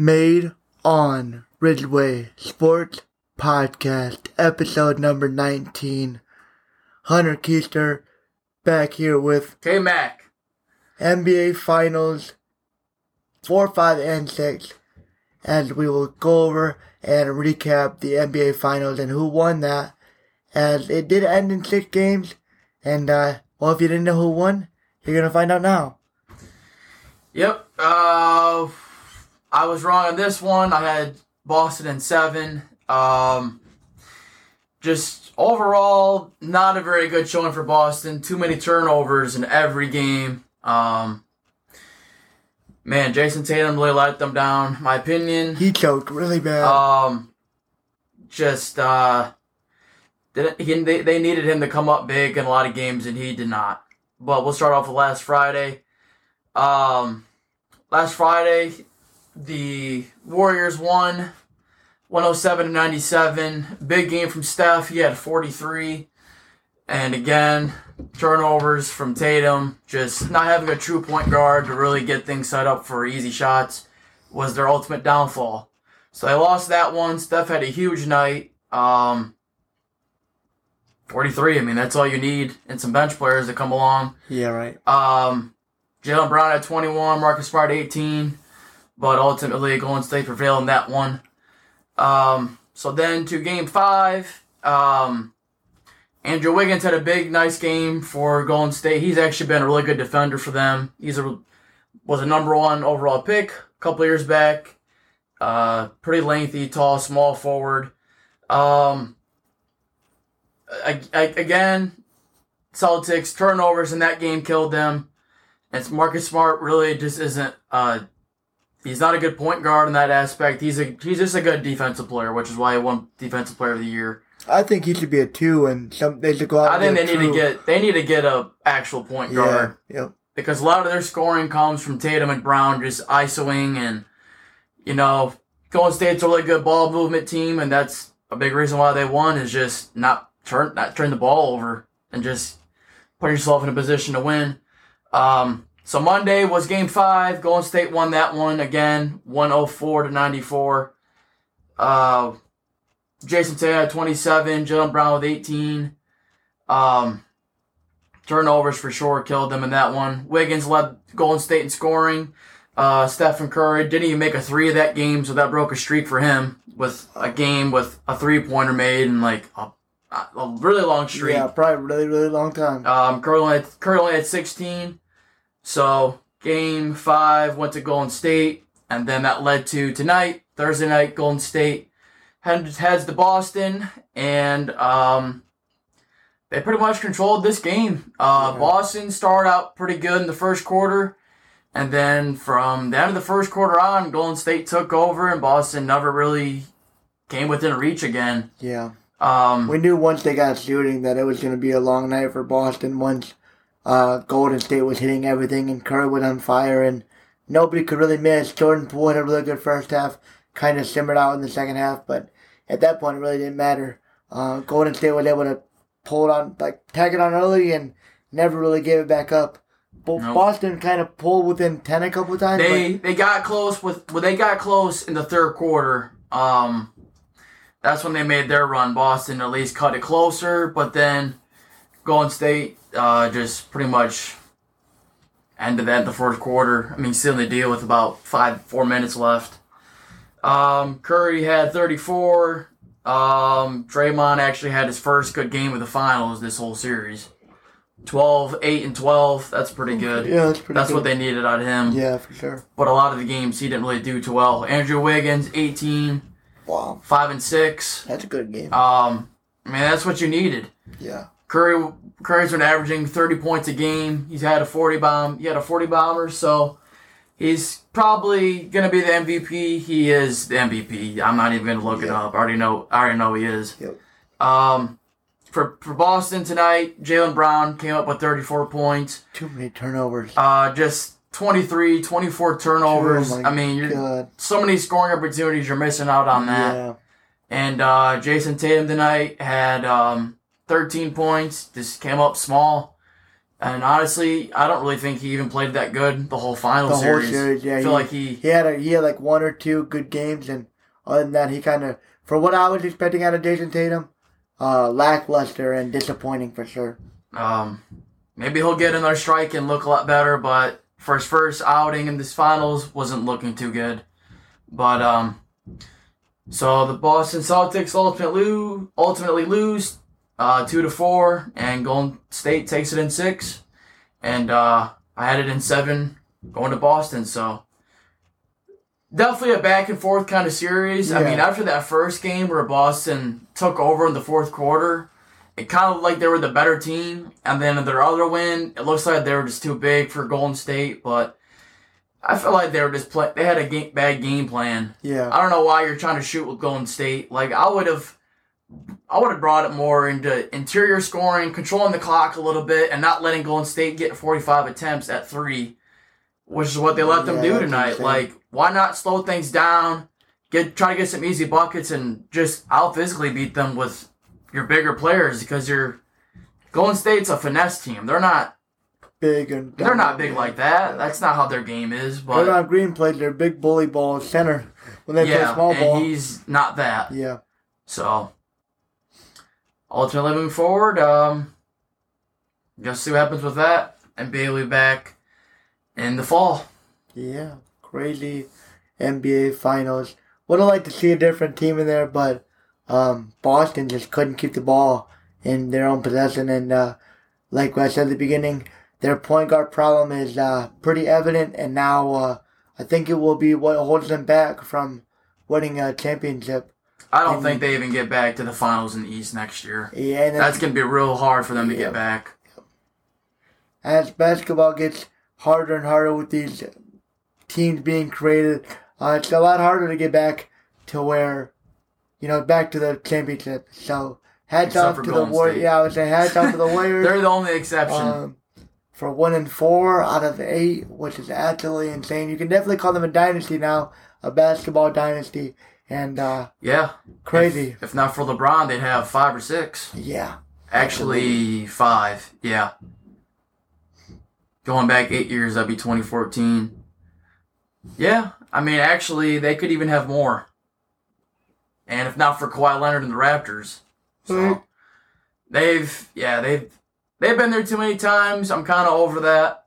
Made on Ridgeway Sports Podcast, episode number 19. Hunter Keister back here with K Mac. NBA Finals 4, 5, and 6. And we will go over and recap the NBA Finals and who won that. As it did end in 6 games. And, well, if you didn't know who won, you're going to find out now. Yep. I was wrong on this one. I had Boston in 7. Just overall, not a very good showing for Boston. Too many turnovers in every game. Man, Jayson Tatum really let them down, in my opinion. He choked really bad. They needed him to come up big in a lot of games, and he did not. But we'll start off with last Friday. Last Friday, the Warriors won 107-97. Big game from Steph. He had 43. And again, turnovers from Tatum. Just not having a true point guard to really get things set up for easy shots was their ultimate downfall. So they lost that one. Steph had a huge night. 43. I mean, that's all you need. And some bench players to come along. Yeah, right. Jalen Brown at 21. Marcus Smart 18. But ultimately, Golden State prevailed in that one. So then to game 5, Andrew Wiggins had a big, nice game for Golden State. He's actually been a really good defender for them. He was a number 1 overall pick a couple years back. Pretty lengthy, tall, small forward. Again, Celtics turnovers in that game killed them. And Marcus Smart really just isn't. He's not a good point guard in that aspect. He's just a good defensive player, which is why he won Defensive Player of the Year. I think he should be a 2, and they should go out. I think they need to get a actual point guard. Yeah, yep. Because a lot of their scoring comes from Tatum and Brown just isoing, and Golden State's a really good ball movement team, and that's a big reason why they won is just not turn the ball over and just put yourself in a position to win. So Monday was Game 5. Golden State won that one again, 104-94. Jayson Tatum had 27. Jalen Brown with 18. Turnovers for sure killed them in that one. Wiggins led Golden State in scoring. Steph and Curry didn't even make a 3 of that game, so that broke a streak for him with a game with a 3-pointer made and like a really long streak. Yeah, probably really, really long time. Curry only had 16. So, Game 5 went to Golden State, and then that led to tonight, Thursday night, Golden State heads to Boston, and they pretty much controlled this game. Boston started out pretty good in the first quarter, and then from the end of the first quarter on, Golden State took over, and Boston never really came within reach again. Yeah. We knew once they got shooting that it was going to be a long night for Boston once. Golden State was hitting everything, and Curry was on fire, and nobody could really miss. Jordan Poole had a really good first half, kind of simmered out in the second half, but at that point, it really didn't matter. Golden State was able to tag it on early, and never really gave it back up. Nope. Boston kind of pulled within 10 a couple of times. They got close in the third quarter. That's when they made their run. Boston at least cut it closer, but then Golden State just pretty much ended that in the fourth quarter. I mean, still in the deal with about 4 minutes left. Curry had 34. Draymond actually had his first good game of the finals this whole series. 12, 8, and 12. That's pretty good. Yeah, that's pretty good. That's what they needed out of him. Yeah, for sure. But a lot of the games he didn't really do too well. Andrew Wiggins, 18. Wow. 5 and 6. That's a good game. I mean, that's what you needed. Yeah. Curry's been averaging 30 points a game. He's had a 40 bomb. He had a 40 bomber, so he's probably going to be the MVP. He is the MVP. I'm not even going to look it up. I already know he is. Yep. For Boston tonight, Jaylen Brown came up with 34 points. Too many turnovers. Just 23, 24 turnovers. Oh, I mean, so many scoring opportunities you're missing out on that. Yeah. And Jayson Tatum tonight had 13 points, just came up small. And honestly, I don't really think he even played that good the whole final series. The whole series, yeah. I feel like he had like one or two good games, and other than that, he kind of, for what I was expecting out of Jayson Tatum, lackluster and disappointing for sure. Maybe he'll get in their strike and look a lot better, but for his first outing in this finals, wasn't looking too good. But so the Boston Celtics ultimately lose 2-4, and Golden State takes it in 6, and I had it in 7 going to Boston. So definitely a back and forth kind of series. Yeah. I mean, after that first game where Boston took over in the fourth quarter, it kind of looked like they were the better team, and then their other win, it looks like they were just too big for Golden State. But I feel like they were just they had a bad game plan. Yeah, I don't know why you're trying to shoot with Golden State. Like I would have brought it more into interior scoring, controlling the clock a little bit, and not letting Golden State get 45 attempts at 3, which is what they let them do tonight. Like, why not slow things down, try to get some easy buckets, and just out-physically beat them with your bigger players, because Golden State's a finesse team. They're not big. They're not big like that. That's not how their game is. But Draymond Green played their big bully ball center when they play small ball. Yeah, and he's not that. Yeah. So ultimately, moving forward, just see what happens with that. NBA will be back in the fall. Yeah, crazy NBA Finals. Would have liked to see a different team in there, but Boston just couldn't keep the ball in their own possession. And like I said at the beginning, their point guard problem is pretty evident, and now I think it will be what holds them back from winning a championship. I don't think they even get back to the finals in the East next year. Yeah, and that's going to be real hard for them to get back. As basketball gets harder and harder with these teams being created, it's a lot harder to get back to where, back to the championship. So hats off to the Warriors. Yeah, I would say hats off to the Warriors. They're the only exception. For 1-4 out of 8, which is absolutely insane. You can definitely call them a dynasty now, a basketball dynasty. And crazy. If not for LeBron, they'd have 5 or 6. Yeah. Actually, 5. Yeah. Going back 8 years, that'd be 2014. Yeah. I mean, actually, they could even have more. And if not for Kawhi Leonard and the Raptors. So, they've been there too many times. I'm kind of over that,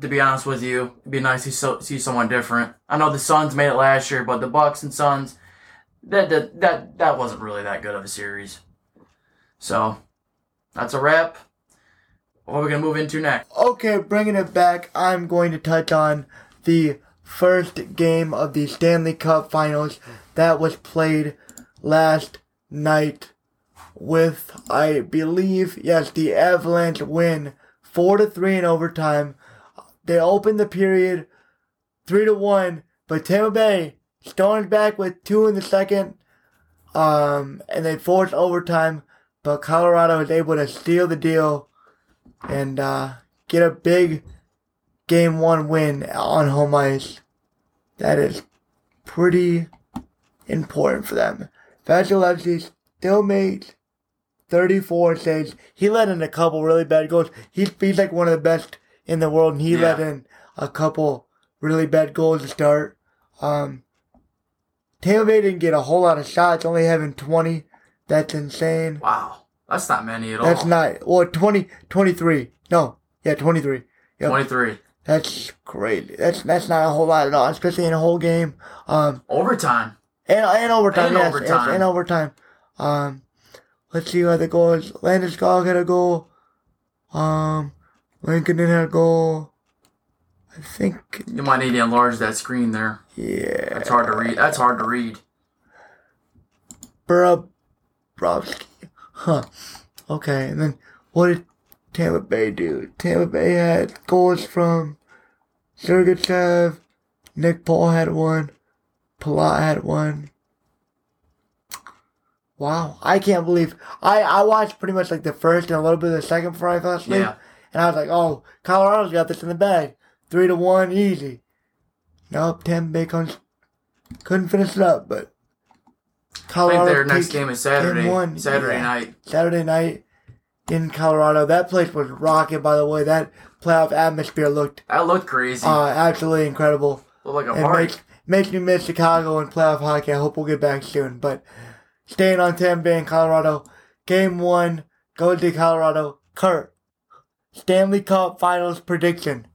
to be honest with you. It'd be nice to see someone different. I know the Suns made it last year, but the Bucks and Suns, That wasn't really that good of a series. So, that's a wrap. What are we going to move into next? Okay, bringing it back, I'm going to touch on the first game of the Stanley Cup Finals that was played last night with, I believe, yes, the Avalanche win 4-3 in overtime. They opened the period 3-1, but Tampa Bay Stone's back with 2 in the second, and they forced overtime, but Colorado was able to steal the deal and get a big Game 1 win on home ice. That is pretty important for them. Vasilevsky still made 34 saves. He let in a couple really bad goals. He's like one of the best in the world, and he let in a couple really bad goals to start. Tampa Bay didn't get a whole lot of shots, only having 20. That's insane. Wow. That's not many at all. That's not. Well, 23. No. Yeah, 23. Yep. 23. That's crazy. That's not a whole lot at all, especially in a whole game. Overtime. And overtime, and yes. Overtime. Yes, and overtime. Let's see what the goal is. Landon Scott had a goal. Lincoln didn't have a goal. I think you might need to enlarge that screen there. Yeah, that's hard to read. Bobrovsky, huh? Okay, and then what did Tampa Bay do? Tampa Bay had goals from Sergachev. Nick Paul had one. Palat had one. Wow, I can't believe I watched pretty much like the first and a little bit of the second before I fell asleep, and I was like, oh, Colorado's got this in the bag. 3-1, easy. Nope, Tampa Bay couldn't finish it up, but Colorado. I think their next game is Saturday night. Saturday night. in Colorado. That place was rocking, by the way. That playoff atmosphere looked crazy. Absolutely incredible. Looked like a party. Makes me miss Chicago and playoff hockey. I hope we'll get back soon. But staying on Tampa Bay and Colorado, Game 1, go to Colorado. Kurt, Stanley Cup Finals prediction.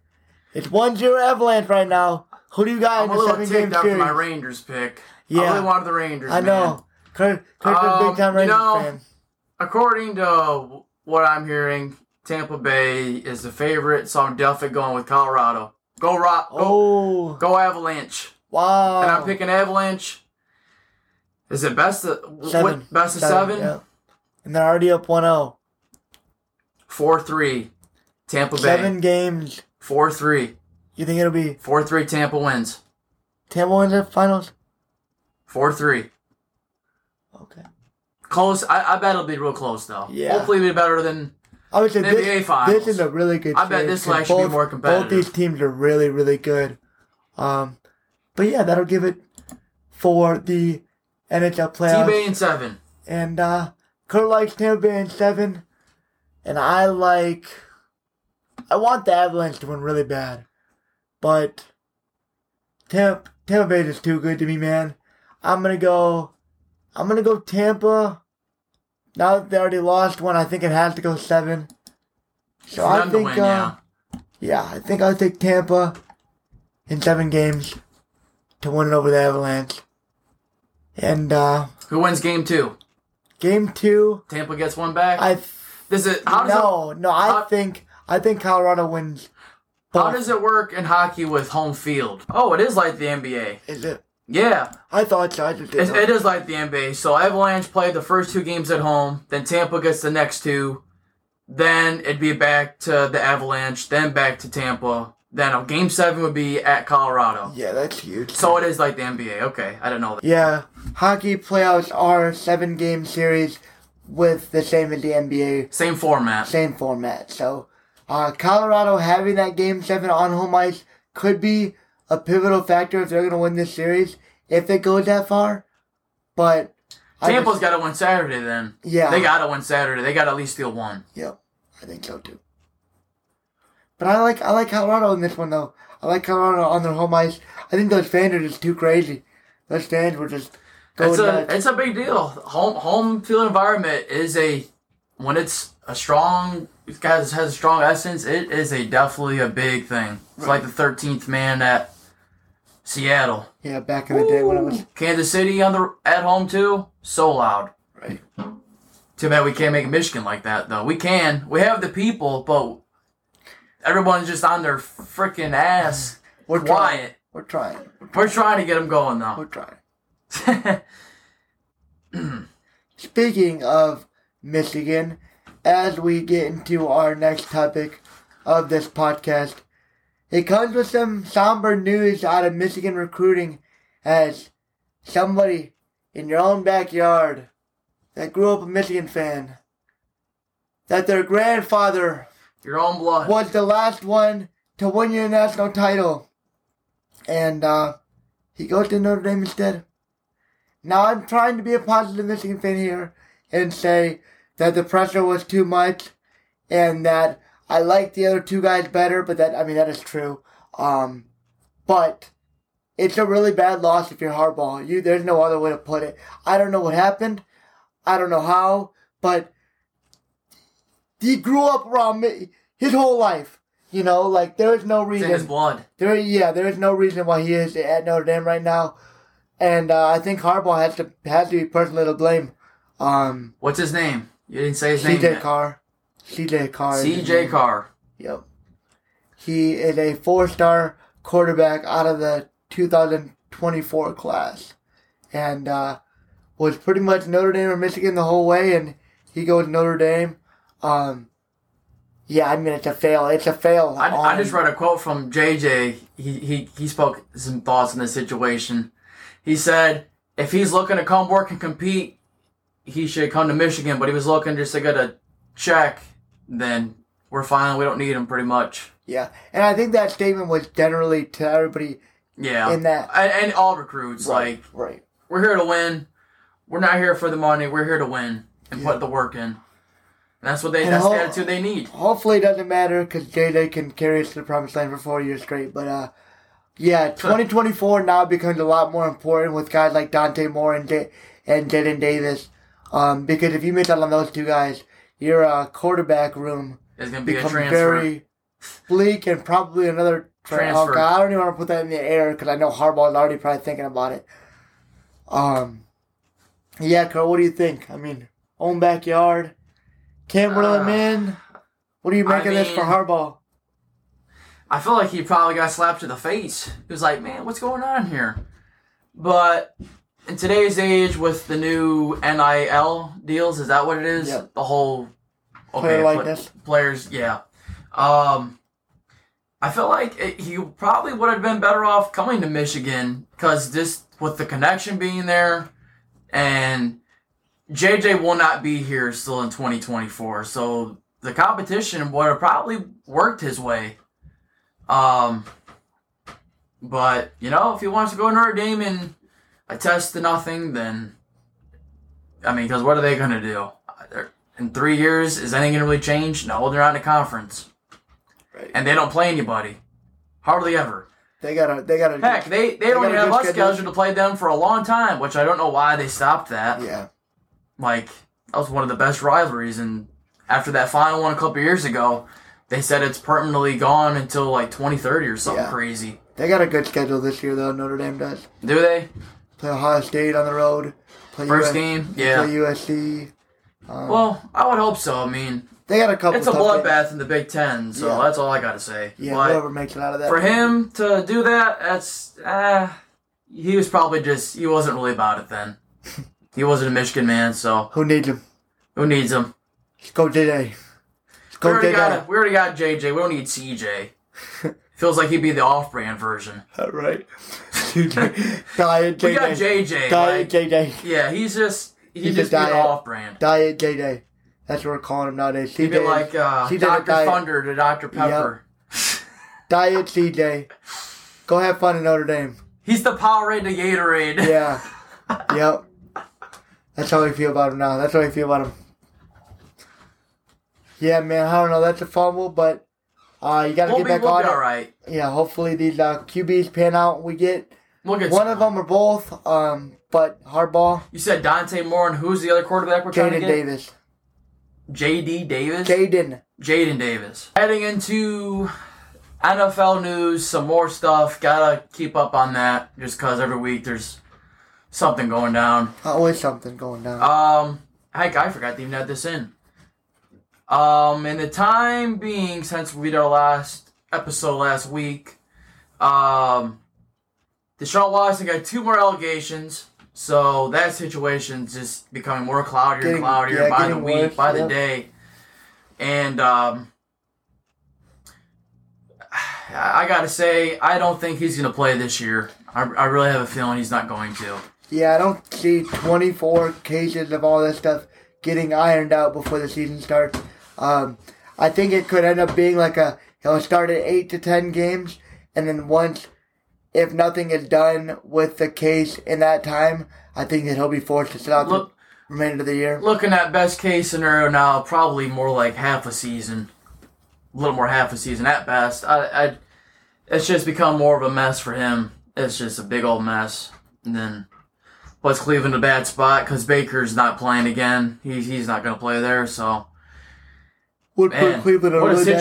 It's 1-0 Avalanche right now. Who do you got in the 7-game series? I'm a little ticked out for my Rangers pick. Yeah. I really wanted the Rangers, I know. Kurt's a big-time Rangers fan. According to what I'm hearing, Tampa Bay is the favorite, so I'm definitely going with Colorado. Go Rock! Go Avalanche! Wow! And I'm picking Avalanche. Is it best of seven? Yeah. And they're already up 1-0. 4-3, Tampa Bay. 7 games. 4-3. You think it'll be 4-3? Tampa wins. Tampa wins the finals. 4-3. Okay. Close. I bet it'll be real close though. Yeah. Hopefully, it'll be better than. I would say the NBA Finals. This is a really good series. I bet this will actually be more competitive. Both these teams are really, really good. But yeah, that'll give it for the NHL playoffs. Tampa Bay in 7. And Kurt likes Tampa Bay in 7. And I want the Avalanche to win really bad. But Tampa Bay is too good to me, man. I'm gonna go Tampa. Now that they already lost one, I think it has to go 7. So I think, win, yeah, I think I'll take Tampa in 7 games to win it over the Avalanche. And who wins Game 2? Game 2, Tampa gets one back. I think Colorado wins. Both. How does it work in hockey with home field? Oh, it is like the NBA. Is it? Yeah. I thought so. It is like the NBA. So Avalanche played the first 2 games at home. Then Tampa gets the next 2. Then it'd be back to the Avalanche. Then back to Tampa. Then Game 7 would be at Colorado. Yeah, that's huge. So it is like the NBA. Okay, I didn't know that. Yeah. Hockey playoffs are 7-game series with the same as the NBA. Same format. So Colorado having that Game 7 on home ice could be a pivotal factor if they're going to win this series, if it goes that far. But Tampa's got to win Saturday then. Yeah. They got to win Saturday. They got to at least steal 1. Yep. I think so too. But I like Colorado in this one though. I like Colorado on their home ice. I think those fans are just too crazy. Those fans were just going nuts. It's a big deal. Home field environment is has a strong essence, it is definitely a big thing. It's right. Like the 13th man at Seattle. Yeah, back in the day when I was Kansas City at home too. So loud. Right. Too bad we can't make Michigan like that though. We can. We have the people, but everyone's just on their freaking ass. We're quiet. We're trying to get them going though. We're trying. Speaking of Michigan, as we get into our next topic of this podcast, it comes with some somber news out of Michigan recruiting, as somebody in your own backyard that grew up a Michigan fan, that their grandfather, your own blood, was the last one to win your national title, and he goes to Notre Dame instead. Now I'm trying to be a positive Michigan fan here and say that the pressure was too much, and that I like the other 2 guys better, but that is true. But it's a really bad loss if you're Harbaugh. There's no other way to put it. I don't know what happened. I don't know how, but he grew up around me his whole life. You know, like, there is no reason. It's in his blood. There is no reason why he is at Notre Dame right now, and I think Harbaugh has to be personally to blame. What's his name? You didn't say his name yet. CJ Carr. CJ Carr. Yep. He is a 4-star quarterback out of the 2024 class. And was pretty much Notre Dame or Michigan the whole way, and he goes Notre Dame. It's a fail. I just read a quote from JJ. He spoke some thoughts on this situation. He said, if he's looking to come work and compete, he should come to Michigan, but he was looking just to get a check, then we're fine. We don't need him pretty much. Yeah, and I think that statement was generally to everybody in that. And all recruits. Right, right. We're here to win. We're not here for the money. We're here to win and put the work in. That's what they. That's the attitude they need. Hopefully, it doesn't matter because JJ can carry us to the promised land for 4 years straight. But yeah, 2024 now becomes a lot more important with guys like Dante Moore and Jaden Davis, because if you miss out on those two guys, your quarterback room is going to become very bleak and probably another transfer. Oh, God, I don't even want to put that in the air because I know Harbaugh is already probably thinking about it. Yeah, Carl, what do you think? I mean, own backyard. Can't reel him in. What do you make of this for Harbaugh? I feel like he probably got slapped to the face. He was like, man, what's going on here? But in today's age with the new NIL deals, is that what it is? Yep. The whole players, yeah. I feel like he probably would have been better off coming to Michigan because just with the connection being there and JJ will not be here still in 2024, so the competition would have probably worked his way. But, you know, if he wants to go to Notre Dame and attest to nothing, then, I mean, because what are they going to do? In 3 years, is anything going to really change? No, they're not in a conference. Right. And they don't play anybody. Hardly ever. They gotta. Heck, they don't even have us scheduled to play them for a long time, which I don't know why they stopped that. Yeah. Like, that was one of the best rivalries, and after that final one a couple of years ago, they said it's permanently gone until, like, 2030 or something crazy. They got a good schedule this year, though, Notre Dame does. Do they? Play Ohio State on the road. First game. Play USC. Well, I would hope so. I mean, they got a couple. It's a bloodbath in the Big Ten, so that's all I got to say. Yeah, but whoever makes it out of that. For him to do that, that's, he was probably just, he wasn't really about it then. He wasn't a Michigan man, so. Who needs him? Let's go JJ. We already got JJ. We don't need CJ. Feels like he'd be the off-brand version. Right. Diet JJ. We got JJ. Diet JJ. Yeah, he's just be off-brand. Diet JJ. That's what we're calling him nowadays. He'd be like Dr. Thunder to Dr. Pepper. Yep. Diet CJ. Go have fun in Notre Dame. He's the Powerade to Gatorade. Yeah. Yep. That's how we feel about him now. That's how we feel about him. Yeah, man, I don't know. That's a fumble, but you got to get back on it. All right. Yeah, hopefully these QBs pan out. We get one of them or both, but Harbaugh. You said Dante Moore, and who's the other quarterback we're trying to get? Jaden Davis. Heading into NFL news, some more stuff. Got to keep up on that just because every week there's something going down. Always something going down. Heck, I forgot to even add this in. In the time being, since we did our last episode last week, Deshaun Watson got 2 more allegations, so that situation's just becoming more cloudier by the week, the day. And I gotta say, I don't think he's gonna play this year. I really have a feeling he's not going to. Yeah, I don't see 24 cases of all this stuff getting ironed out before the season starts. I think it could end up being like he'll start at 8 to 10 games, and then once, if nothing is done with the case in that time, I think that he'll be forced to sit out the remainder of the year. Looking at best case scenario now, probably more like half a season, a little more half a season at best. It's just become more of a mess for him. It's just a big old mess. And then let's Cleveland a bad spot because Baker's not playing again. He's not going to play there, so. What a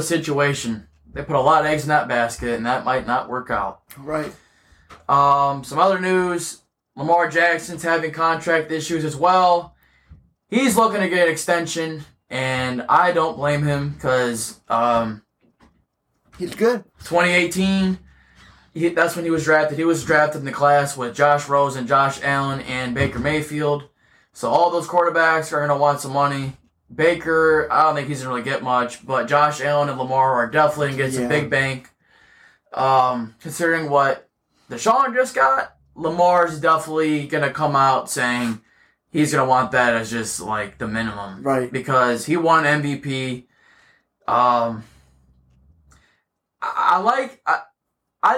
situation. They put a lot of eggs in that basket, and that might not work out. Right. Some other news. Lamar Jackson's having contract issues as well. He's looking to get an extension, and I don't blame him because he's good. 2018. That's when he was drafted. He was drafted in the class with Josh Rosen, Josh Allen, and Baker Mayfield. So all those quarterbacks are going to want some money. Baker, I don't think he's going to really get much, but Josh Allen and Lamar are definitely going to get some big bank. Considering what Deshaun just got, Lamar's definitely going to come out saying he's going to want that as just like the minimum. Right. Because he won MVP. I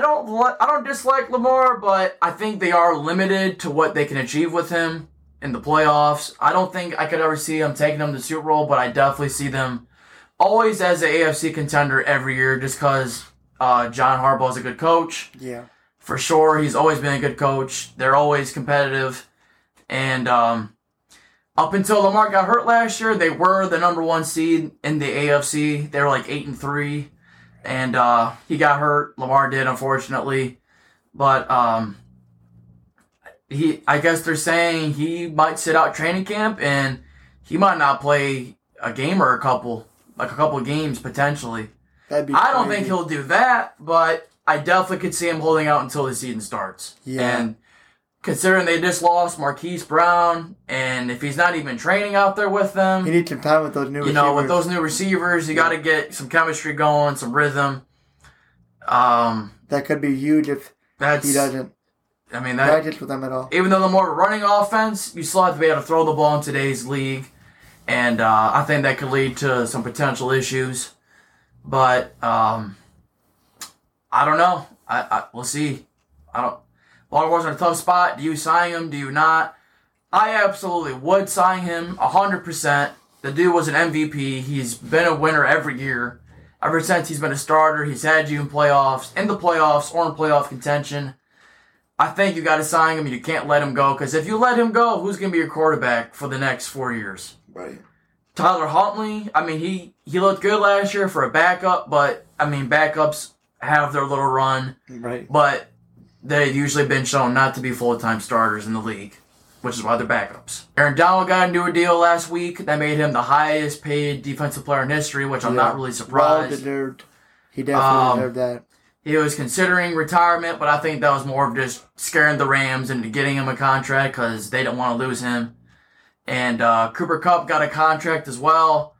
don't dislike Lamar, but I think they are limited to what they can achieve with him. in the playoffs. I don't think I could ever see them taking them to the Super Bowl, but I definitely see them always as an AFC contender every year just because John Harbaugh is a good coach. Yeah. For sure, he's always been a good coach. They're always competitive. And up until Lamar got hurt last year, they were the number one seed in the AFC. They were like 8-3. And he got hurt. Lamar did, unfortunately. But I guess they're saying he might sit out training camp and he might not play a game or a couple of games potentially. That'd be crazy. I don't think he'll do that, but I definitely could see him holding out until the season starts. Yeah. And considering they just lost Marquise Brown, and if he's not even training out there with them, you need some time with those new receivers. You know, with those new receivers, you got to get some chemistry going, some rhythm. That could be huge if he doesn't. I mean, that practice with them at all. Even though the more running offense, you still have to be able to throw the ball in today's league, and I think that could lead to some potential issues. But I don't know. We'll see. I don't. Baltimore's in a tough spot. Do you sign him? Do you not? I absolutely would sign him 100%. The dude was an MVP. He's been a winner every year. Ever since he's been a starter, he's had you in the playoffs, or in playoff contention. I think you got to sign him. You can't let him go, because if you let him go, who's going to be your quarterback for the next 4 years? Right. Tyler Huntley, I mean, he looked good last year for a backup, but, I mean, backups have their little run. Right. But they've usually been shown not to be full-time starters in the league, which is why they're backups. Aaron Donald got into a deal last week that made him the highest-paid defensive player in history, which I'm not really surprised. Well deserved. He definitely deserved that. He was considering retirement, but I think that was more of just scaring the Rams into getting him a contract because they didn't want to lose him. And Cooper Kupp got a contract as well.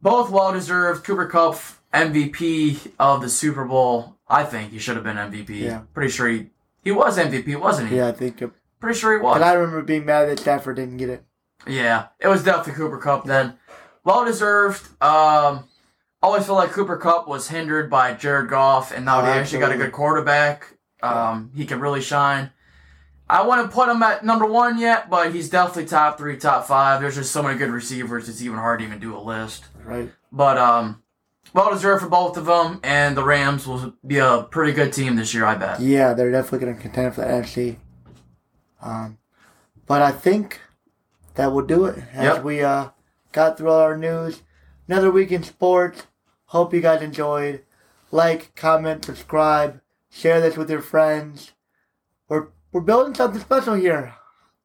Both well-deserved. Cooper Kupp, MVP of the Super Bowl. I think he should have been MVP. Yeah. Pretty sure he was MVP, wasn't he? Yeah, I think. Pretty sure he was. And I remember being mad that Stafford didn't get it. Yeah, it was definitely Cooper Kupp then. Well-deserved. I always feel like Cooper Kupp was hindered by Jared Goff, and now he actually got a good quarterback. He can really shine. I wouldn't put him at number one yet, but he's definitely top three, top five. There's just so many good receivers, it's even hard to even do a list. Right. But well-deserved for both of them, and the Rams will be a pretty good team this year, I bet. Yeah, they're definitely going to contend for the NFC. But I think that will do it as we got through all our news. Another week in sports. Hope you guys enjoyed. Like, comment, subscribe, share this with your friends. We're building something special here.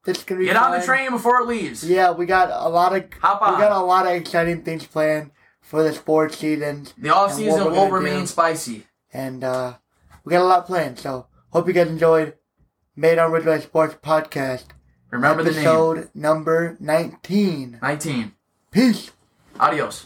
This is gonna be fun. On the train before it leaves. Yeah, we got a lot of exciting things planned for the sports season. The off season will remain spicy. And we got a lot planned. So hope you guys enjoyed Made on Ridgeway Sports Podcast. Remember the name. Episode number 19. Peace. Adios.